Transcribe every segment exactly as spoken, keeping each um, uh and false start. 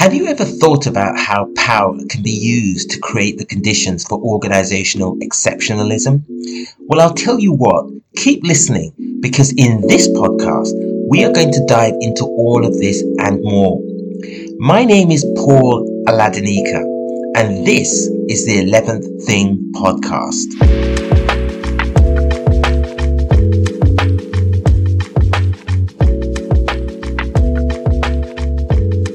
Have you ever thought about how power can be used to create the conditions for organizational exceptionalism? Well, I'll tell you what, keep listening, because in this podcast, we are going to dive into all of this and more. My name is Paul Aladenika, and this is the eleventh Thing podcast.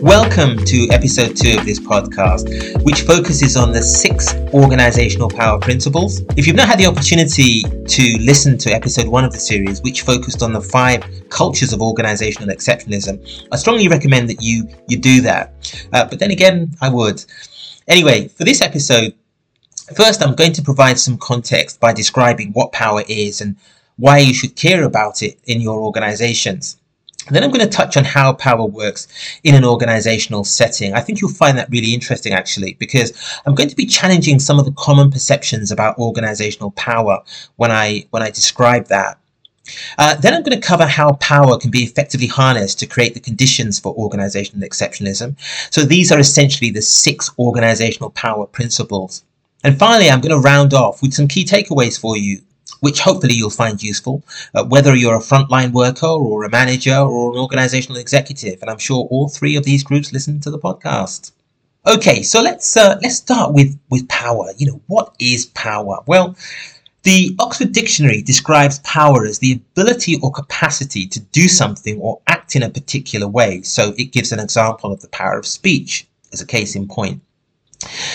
Welcome to episode two of this podcast, which focuses on the six organizational power principles. If you've not had the opportunity to listen to episode one of the series, which focused on the five cultures of organizational exceptionalism, I strongly recommend that you, you do that. Uh, but then again, I would. Anyway, for this episode, first I'm going to provide some context by describing what power is and why you should care about it in your organizations. Then I'm going to touch on how power works in an organizational setting. I think you'll find that really interesting, actually, because I'm going to be challenging some of the common perceptions about organizational power when I when I describe that. Uh, then I'm going to cover how power can be effectively harnessed to create the conditions for organizational exceptionalism. So these are essentially the six organizational power principles. And finally, I'm going to round off with some key takeaways for you, which hopefully you'll find useful, uh, whether you're a frontline worker or a manager or an organizational executive. And I'm sure all three of these groups listen to the podcast. Okay, so let's uh, let's start with, with power. You know, what is power? Well, the Oxford Dictionary describes power as the ability or capacity to do something or act in a particular way. So it gives an example of the power of speech as a case in point.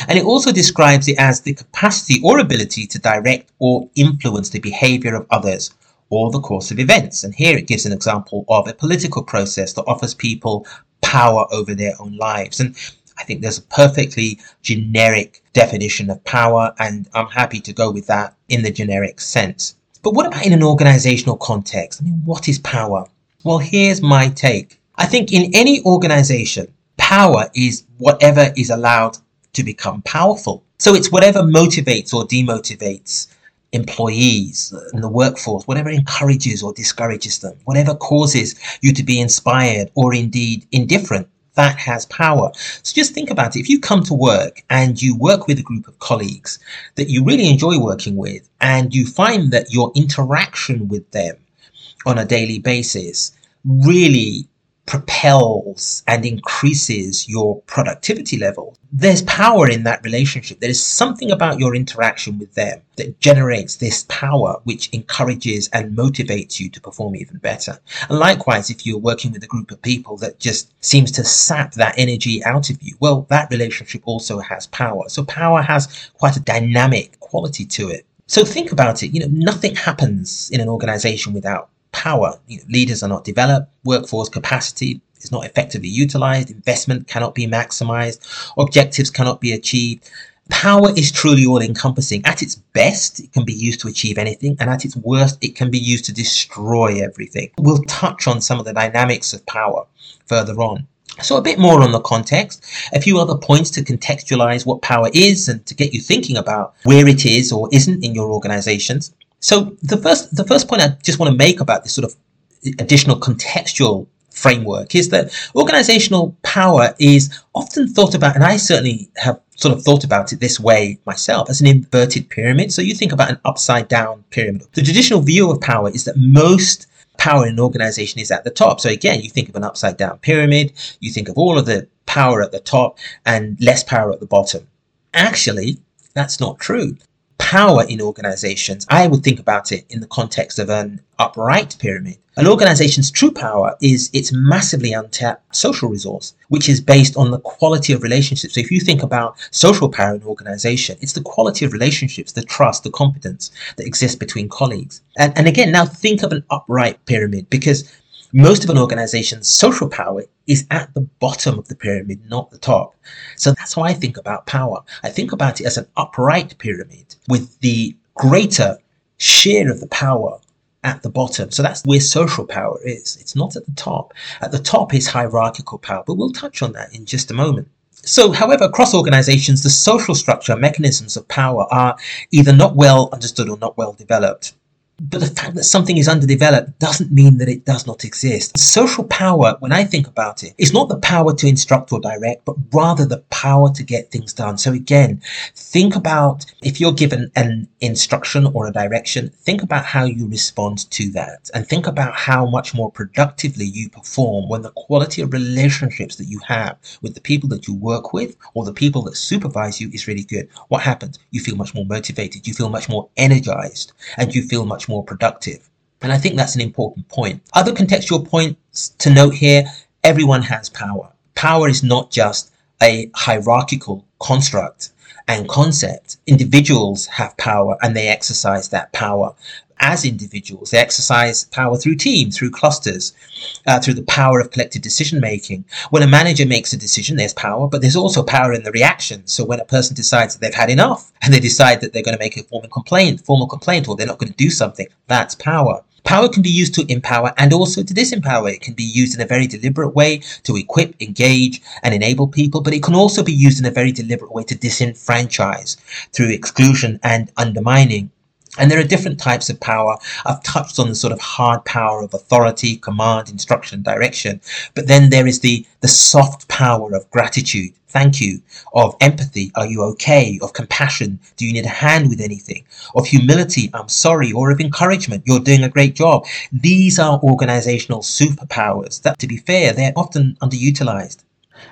And it also describes it as the capacity or ability to direct or influence the behavior of others or the course of events. And here it gives an example of a political process that offers people power over their own lives. And I think there's a perfectly generic definition of power, and I'm happy to go with that in the generic sense. But what about in an organizational context? I mean, what is power? Well, here's my take. I think in any organization, power is whatever is allowed to become powerful. So it's whatever motivates or demotivates employees in the workforce, whatever encourages or discourages them, whatever causes you to be inspired or indeed indifferent, that has power. So just think about it. If you come to work and you work with a group of colleagues that you really enjoy working with, and you find that your interaction with them on a daily basis really propels and increases your productivity level, there's power in that relationship. There is something about your interaction with them that generates this power, which encourages and motivates you to perform even better. And likewise, if you're working with a group of people that just seems to sap that energy out of you, well, that relationship also has power. So power has quite a dynamic quality to it. So think about it. You know, nothing happens in an organization without power. You know, leaders are not developed, workforce capacity is not effectively utilized, investment cannot be maximized, objectives cannot be achieved. Power is truly all-encompassing. At its best, it can be used to achieve anything, and at its worst, it can be used to destroy everything. We'll touch on some of the dynamics of power further on. So a bit more on the context, a few other points to contextualize what power is and to get you thinking about where it is or isn't in your organizations. So the first the first point I just want to make about this sort of additional contextual framework is that organizational power is often thought about, and I certainly have sort of thought about it this way myself, as an inverted pyramid. So you think about an upside down pyramid. The traditional view of power is that most power in an organization is at the top. So again, you think of an upside down pyramid, you think of all of the power at the top and less power at the bottom. Actually, that's not true. Power in organizations, I would think about it in the context of an upright pyramid. An organization's true power is its massively untapped social resource, which is based on the quality of relationships. So if you think about social power in an organization, it's the quality of relationships, the trust, the competence that exists between colleagues. And, and again, now think of an upright pyramid, because most of an organization's social power is at the bottom of the pyramid, not the top. So that's how I think about power. I think about it as an upright pyramid with the greater share of the power at the bottom. So that's where social power is. It's not at the top. At the top is hierarchical power, but we'll touch on that in just a moment. So, however, across organizations, the social structure mechanisms of power are either not well understood or not well developed. But the fact that something is underdeveloped doesn't mean that it does not exist. Social power, when I think about it, is not the power to instruct or direct, but rather the power to get things done. So again, think about if you're given an instruction or a direction, think about how you respond to that, and think about how much more productively you perform when the quality of relationships that you have with the people that you work with or the people that supervise you is really good. What happens? You feel much more motivated, you feel much more energized, and you feel much more productive. And I think that's an important point. Other contextual points to note here: everyone has power. Power is not just a hierarchical construct and concept. Individuals have power, and they exercise that power as individuals. They exercise power through teams, through clusters, uh, through the power of collective decision making. When a manager makes a decision, there's power, but there's also power in the reaction. So when a person decides that they've had enough and they decide that they're going to make a formal complaint, formal complaint, or they're not going to do something, that's power. Power can be used to empower and also to disempower. It can be used in a very deliberate way to equip, engage, and enable people, but it can also be used in a very deliberate way to disenfranchise through exclusion and undermining. And there are different types of power. I've touched on the sort of hard power of authority, command, instruction, direction. But then there is the, the soft power of gratitude, thank you, of empathy, are you okay, of compassion, do you need a hand with anything, of humility, I'm sorry, or of encouragement, you're doing a great job. These are organizational superpowers that, to be fair, they're often underutilized.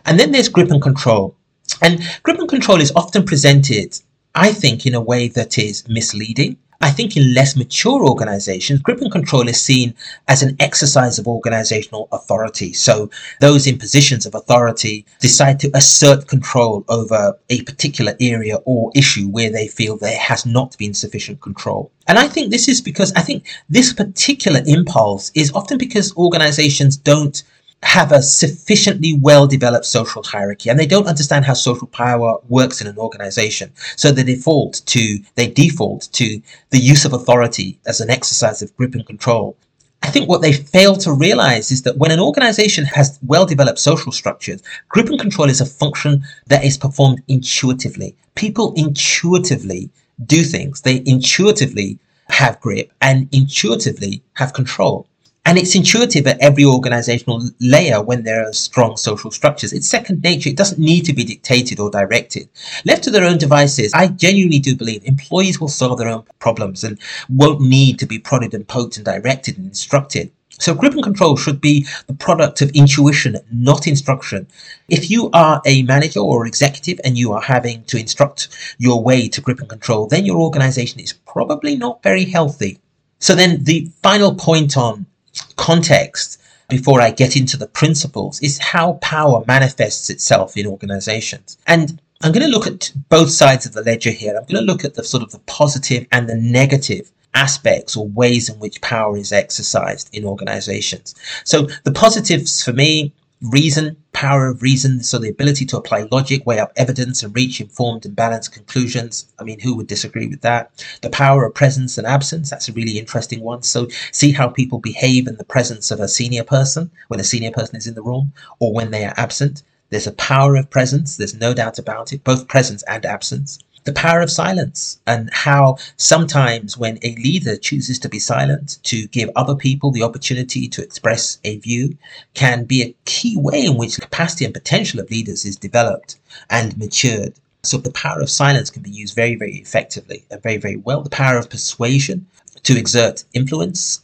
And then there's grip and control. And grip and control is often presented, I think, in a way that is misleading. I think in less mature organizations, grip and control is seen as an exercise of organizational authority. So those in positions of authority decide to assert control over a particular area or issue where they feel there has not been sufficient control. And I think this is because I think this particular impulse is often because organizations don't have a sufficiently well-developed social hierarchy, and they don't understand how social power works in an organization. So they default to, they default to the use of authority as an exercise of grip and control. I think what they fail to realize is that when an organization has well-developed social structures, grip and control is a function that is performed intuitively. People intuitively do things. They intuitively have grip and intuitively have control. And it's intuitive at every organizational layer when there are strong social structures. It's second nature. It doesn't need to be dictated or directed. Left to their own devices, I genuinely do believe employees will solve their own problems and won't need to be prodded and poked and directed and instructed. So grip and control should be the product of intuition, not instruction. If you are a manager or executive and you are having to instruct your way to grip and control, then your organization is probably not very healthy. So then the final point on context, before I get into the principles, is how power manifests itself in organizations. And I'm going to look at both sides of the ledger here. I'm going to look at the sort of the positive and the negative aspects or ways in which power is exercised in organizations. So the positives for me: reason, power of reason, so the ability to apply logic, weigh up evidence, and reach informed and balanced conclusions. I mean, who would disagree with that? The power of presence and absence, that's a really interesting one. So see how people behave in the presence of a senior person, when a senior person is in the room, or when they are absent. There's a power of presence, there's no doubt about it, both presence and absence. The power of silence, and how sometimes when a leader chooses to be silent, to give other people the opportunity to express a view, can be a key way in which the capacity and potential of leaders is developed and matured. So the power of silence can be used very, very effectively and very, very well. The power of persuasion to exert influence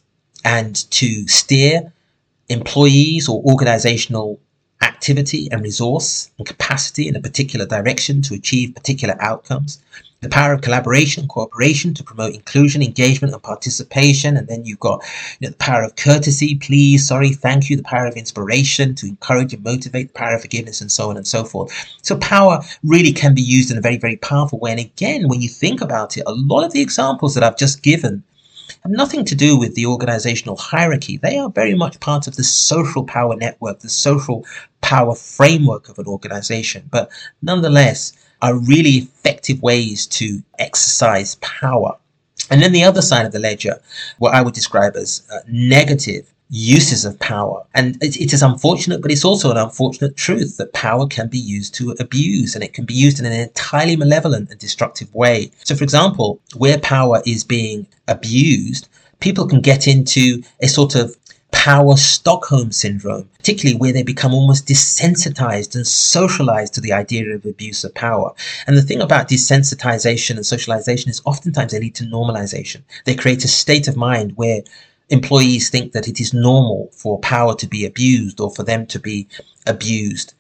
and to steer employees or organizational activity and resource and capacity in a particular direction to achieve particular outcomes. The power of collaboration and cooperation to promote inclusion, engagement, and participation. And then you've got, you know, the power of courtesy, please, sorry, thank you, the power of inspiration to encourage and motivate, the power of forgiveness, and so on and so forth. So power really can be used in a very, very powerful way. And again, when you think about it, a lot of the examples that I've just given have nothing to do with the organizational hierarchy. They are very much part of the social power network, the social power framework of an organization, but nonetheless are really effective ways to exercise power. And then the other side of the ledger, what I would describe as uh, negative uses of power. And it, it is unfortunate, but it's also an unfortunate truth that power can be used to abuse, and it can be used in an entirely malevolent and destructive way. So, for example, where power is being abused, people can get into a sort of power Stockholm syndrome, particularly where they become almost desensitized and socialized to the idea of abuse of power. And the thing about desensitization and socialization is oftentimes they lead to normalization. They create a state of mind where employees think that it is normal for power to be abused or for them to be abused.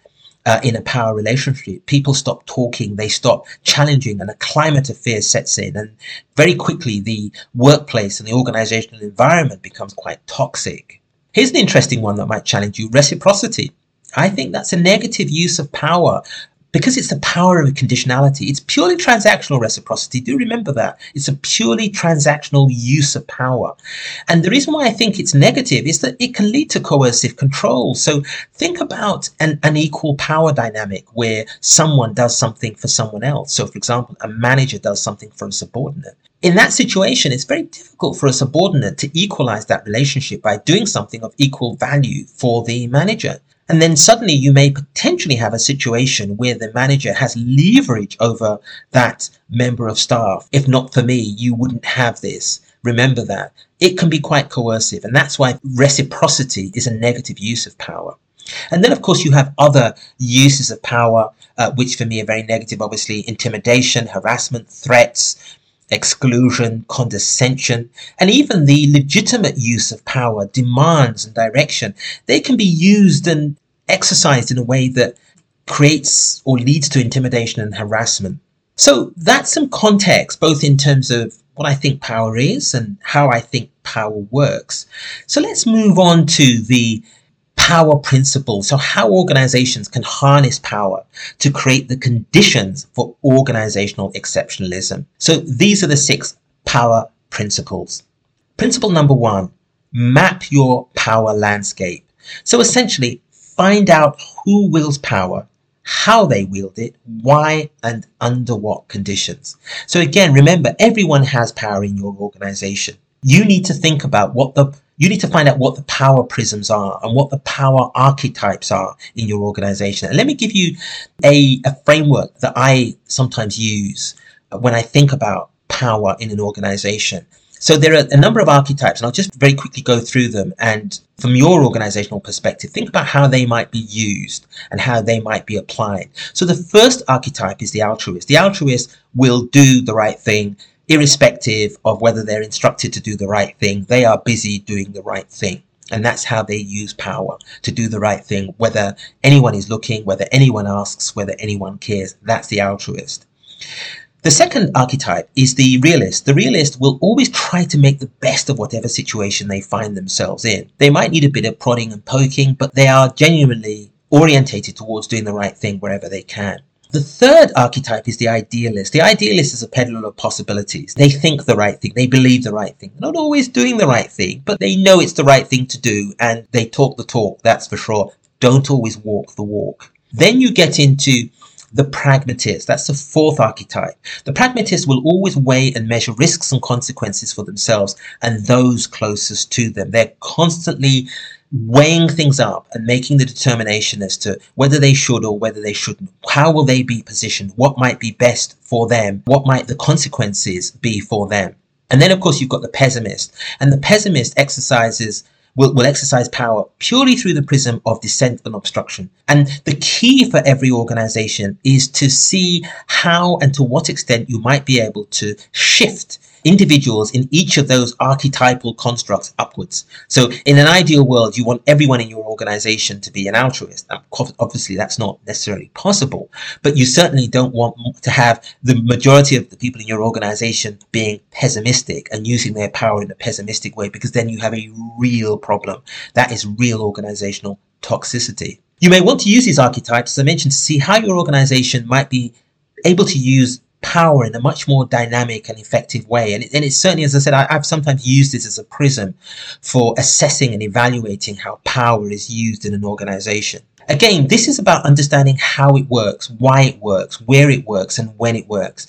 Uh, in a power relationship, people stop talking, they stop challenging, and a climate of fear sets in. And very quickly, the workplace and the organizational environment becomes quite toxic. Here's an interesting one that might challenge you: reciprocity. I think that's a negative use of power because it's the power of conditionality. It's purely transactional reciprocity. Do remember that. It's a purely transactional use of power. And the reason why I think it's negative is that it can lead to coercive control. So think about an unequal power dynamic where someone does something for someone else. So, for example, a manager does something for a subordinate. In that situation, it's very difficult for a subordinate to equalize that relationship by doing something of equal value for the manager. And then suddenly you may potentially have a situation where the manager has leverage over that member of staff. If not for me, you wouldn't have this. Remember that. It can be quite coercive. And that's why reciprocity is a negative use of power. And then, of course, you have other uses of power, uh, which for me are very negative. Obviously, intimidation, harassment, threats, exclusion, condescension, and even the legitimate use of power, demands and direction. They can be used and exercised in a way that creates or leads to intimidation and harassment. So that's some context, both in terms of what I think power is and how I think power works. So let's move on to the power principle. So how organizations can harness power to create the conditions for organizational exceptionalism. So these are the six power principles. Principle number one, map your power landscape. So essentially, find out who wields power, how they wield it, why, and under what conditions. So again, remember, everyone has power in your organization. You need to think about what the You need to find out what the power prisms are and what the power archetypes are in your organization. And let me give you a, a framework that I sometimes use when I think about power in an organization. So there are a number of archetypes, and I'll just very quickly go through them. And from your organizational perspective, think about how they might be used and how they might be applied. So the first archetype is the altruist. The altruist will do the right thing, irrespective of whether they're instructed to do the right thing. They are busy doing the right thing. And that's how they use power, to do the right thing, whether anyone is looking, whether anyone asks, whether anyone cares. That's the altruist. The second archetype is the realist. The realist will always try to make the best of whatever situation they find themselves in. They might need a bit of prodding and poking, but they are genuinely orientated towards doing the right thing wherever they can. The third archetype is the idealist. The idealist is a peddler of possibilities. They think the right thing. They believe the right thing. They're not always doing the right thing, but they know it's the right thing to do, and they talk the talk, that's for sure. Don't always walk the walk. Then you get into the pragmatist. That's the fourth archetype. The pragmatist will always weigh and measure risks and consequences for themselves and those closest to them. They're constantly weighing things up and making the determination as to whether they should or whether they shouldn't. How will they be positioned? What might be best for them? What might the consequences be for them? And then, of course, you've got the pessimist. And the pessimist exercises will, will exercise power purely through the prism of dissent and obstruction. And the key for every organization is to see how and to what extent you might be able to shift individuals in each of those archetypal constructs upwards. So in an ideal world, you want everyone in your organization to be an altruist. Now, obviously, that's not necessarily possible, but you certainly don't want to have the majority of the people in your organization being pessimistic and using their power in a pessimistic way, because then you have a real problem. That is real organizational toxicity. You may want to use these archetypes, as I mentioned, to see how your organization might be able to use power in a much more dynamic and effective way. And it, and it certainly, as I said, I, I've sometimes used this as a prism for assessing and evaluating how power is used in an organization. Again, this is about understanding how it works, why it works, where it works, and when it works.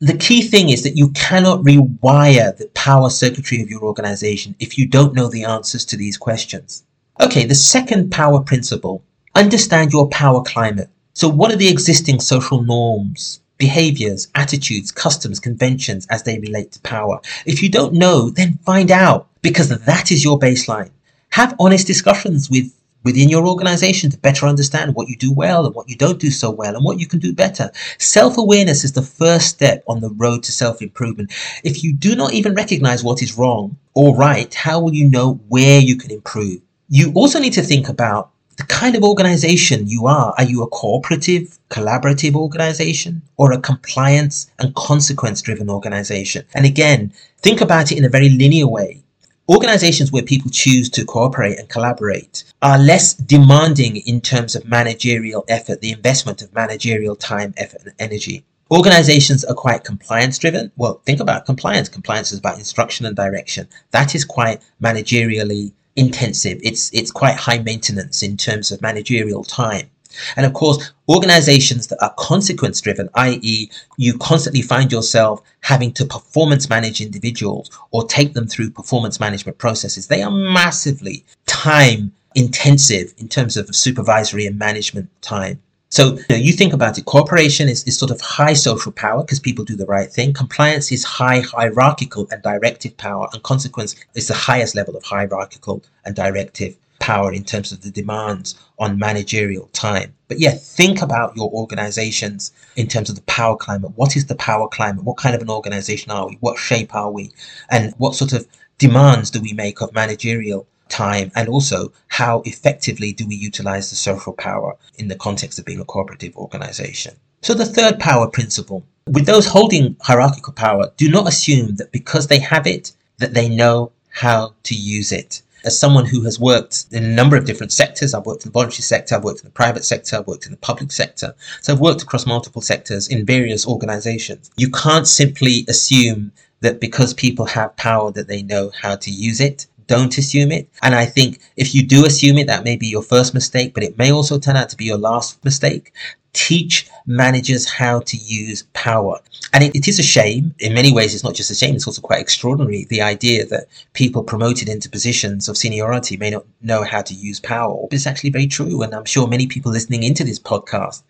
The key thing is that you cannot rewire the power circuitry of your organization if you don't know the answers to these questions. Okay, the second power principle, understand your power climate. So what are the existing social norms? behaviors, attitudes, customs, conventions as they relate to power. If you don't know, then find out, because that is your baseline. Have honest discussions with within your organization to better understand what you do well and what you don't do so well and what you can do better. Self-awareness is the first step on the road to self-improvement. If you do not even recognize what is wrong or right, how will you know where you can improve? You also need to think about the kind of organization you are. Are you a cooperative, collaborative organization, or a compliance and consequence-driven organization? And again, think about it in a very linear way. Organizations where people choose to cooperate and collaborate are less demanding in terms of managerial effort, the investment of managerial time, effort, and energy. Organizations are quite compliance driven. Well, think about compliance. Compliance is about instruction and direction. That is quite managerially intensive. It's, it's quite high maintenance in terms of managerial time. And of course, organizations that are consequence driven, that is you constantly find yourself having to performance manage individuals or take them through performance management processes, they are massively time intensive in terms of supervisory and management time. So you know, you think about it, cooperation is, is sort of high social power because people do the right thing. Compliance is high hierarchical and directive power, and consequence is the highest level of hierarchical and directive power in terms of the demands on managerial time. But yeah, think about your organizations in terms of the power climate. What is the power climate? What kind of an organization are we? What shape are we? And what sort of demands do we make of managerial time? And also, how effectively do we utilize the social power in the context of being a cooperative organization? So the third power principle, with those holding hierarchical power, do not assume that because they have it, that they know how to use it. As someone who has worked in a number of different sectors, I've worked in the voluntary sector, I've worked in the private sector, I've worked in the public sector. So I've worked across multiple sectors in various organizations. You can't simply assume that because people have power that they know how to use it. Don't assume it. And I think if you do assume it, that may be your first mistake, but it may also turn out to be your last mistake. Teach managers how to use power. And it, it is a shame. In many ways, it's not just a shame, it's also quite extraordinary. The idea that people promoted into positions of seniority may not know how to use power. It's actually very true. And I'm sure many people listening into this podcast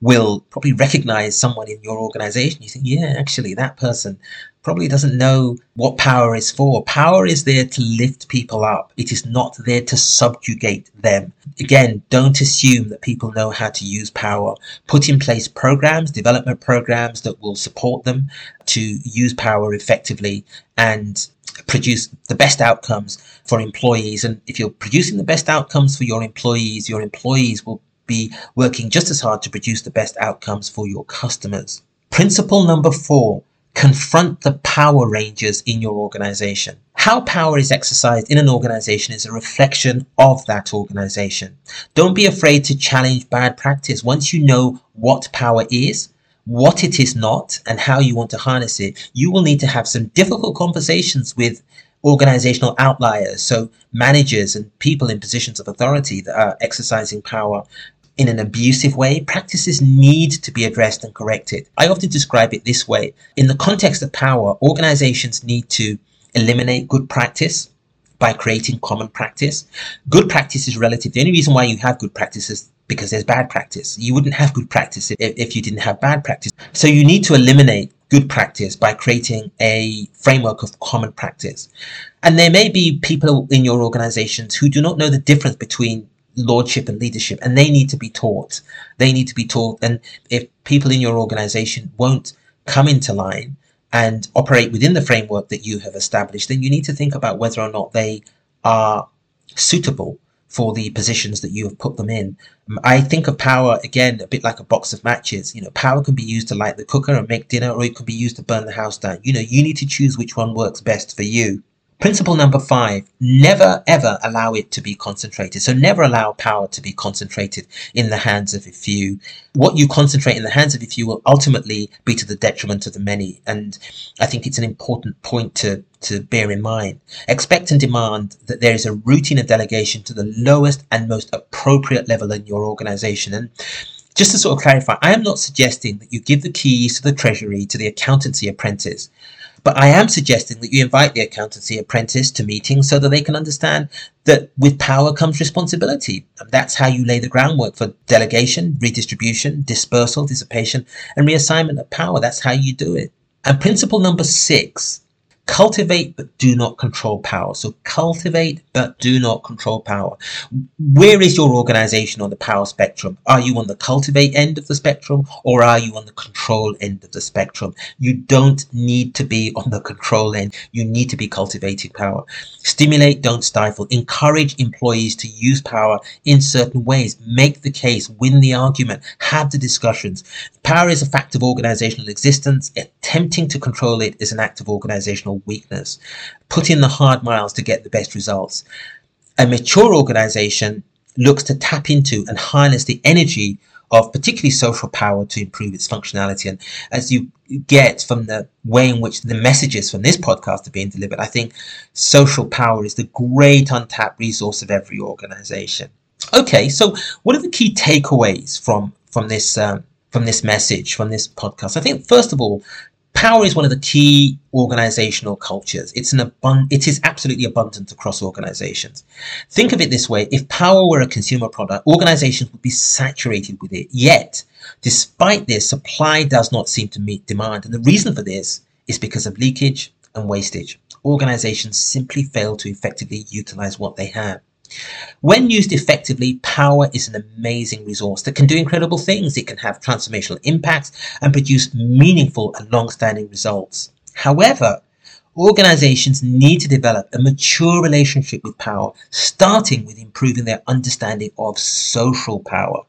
will probably recognize someone in your organization. You think, yeah, actually, that person probably doesn't know what power is for. Power is there to lift people up. It is not there to subjugate them. Again, don't assume that people know how to use power. Put in place programs, development programs that will support them to use power effectively and produce the best outcomes for employees. And if you're producing the best outcomes for your employees, your employees will be working just as hard to produce the best outcomes for your customers. Principle number four. Confront the power rangers in your organization. How power is exercised in an organization is a reflection of that organization. Don't be afraid to challenge bad practice. Once you know what power is, what it is not, and how you want to harness it, you will need to have some difficult conversations with organizational outliers, so managers and people in positions of authority that are exercising power in an abusive way. Practices need to be addressed and corrected. I often describe it this way. In the context of power, organizations need to eliminate good practice by creating common practice. Good practice is relative. The only reason why you have good practice is because there's bad practice. You wouldn't have good practice if, if you didn't have bad practice. So you need to eliminate good practice by creating a framework of common practice. And there may be people in your organizations who do not know the difference between lordship and leadership, and they need to be taught. They need to be taught. And if people in your organization won't come into line and operate within the framework that you have established, then you need to think about whether or not they are suitable for the positions that you have put them in. I think of power, again, a bit like a box of matches. You know, power can be used to light the cooker and make dinner, or it can be used to burn the house down. You know, you need to choose which one works best for you. Principle number five, never ever allow it to be concentrated. So never allow power to be concentrated in the hands of a few. What you concentrate in the hands of a few will ultimately be to the detriment of the many. And I think it's an important point to, to bear in mind. Expect and demand that there is a routine of delegation to the lowest and most appropriate level in your organization. And just to sort of clarify, I am not suggesting that you give the keys to the treasury to the accountancy apprentice. But I am suggesting that you invite the accountancy apprentice to meetings so that they can understand that with power comes responsibility. And that's how you lay the groundwork for delegation, redistribution, dispersal, dissipation, and reassignment of power. That's how you do it. And principle number six, cultivate but do not control power. So cultivate but do not control power. Where is your organization on the power spectrum? Are you on the cultivate end of the spectrum, or are you on the control end of the spectrum? You don't need to be on the control end. You need to be cultivating power. Stimulate, don't stifle. Encourage employees to use power in certain ways. Make the case, win the argument, have the discussions. Power is a fact of organizational existence. Attempting to control it is an act of organizational weakness. Put in the hard miles to get the best results. A mature organization looks to tap into and harness the energy of particularly social power to improve its functionality. And as you get from the way in which the messages from this podcast are being delivered, I think social power is the great untapped resource of every organization. Okay, so what are the key takeaways from from this um, from this message, from this podcast? I think, first of all, power is one of the key organizational cultures. It's an abun- it is absolutely abundant across organizations. Think of it this way. If power were a consumer product, organizations would be saturated with it. Yet, despite this, supply does not seem to meet demand. And the reason for this is because of leakage and wastage. Organizations simply fail to effectively utilize what they have. When used effectively, power is an amazing resource that can do incredible things. It can have transformational impacts and produce meaningful and long-standing results. However, organizations need to develop a mature relationship with power, starting with improving their understanding of social power.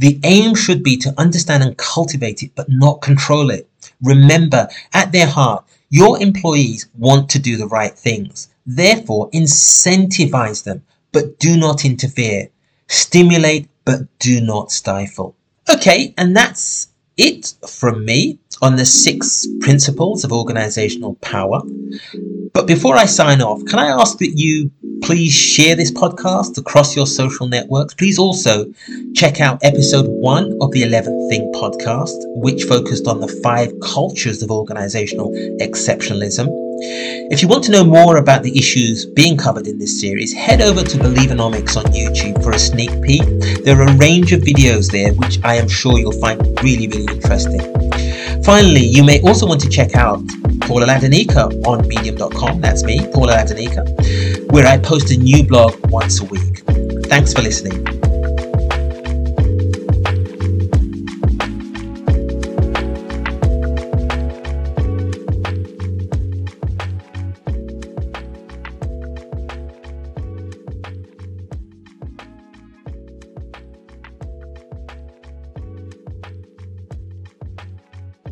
The aim should be to understand and cultivate it, but not control it. Remember, at their heart, your employees want to do the right things. Therefore, incentivize them, but do not interfere. Stimulate, but do not stifle. Okay, and that's it from me on the six principles of organizational power. But before I sign off, can I ask that you please share this podcast across your social networks? Please also check out episode one of the eleventh Thing podcast, which focused on the five cultures of organizational exceptionalism. If you want to know more about the issues being covered in this series, head over to Believeonomics on YouTube for a sneak peek. There are a range of videos there which I am sure you'll find really, really interesting. Finally, you may also want to check out Paul Aladenika on medium dot com. That's me, Paul Aladenika, where I post a new blog once a week. Thanks for listening.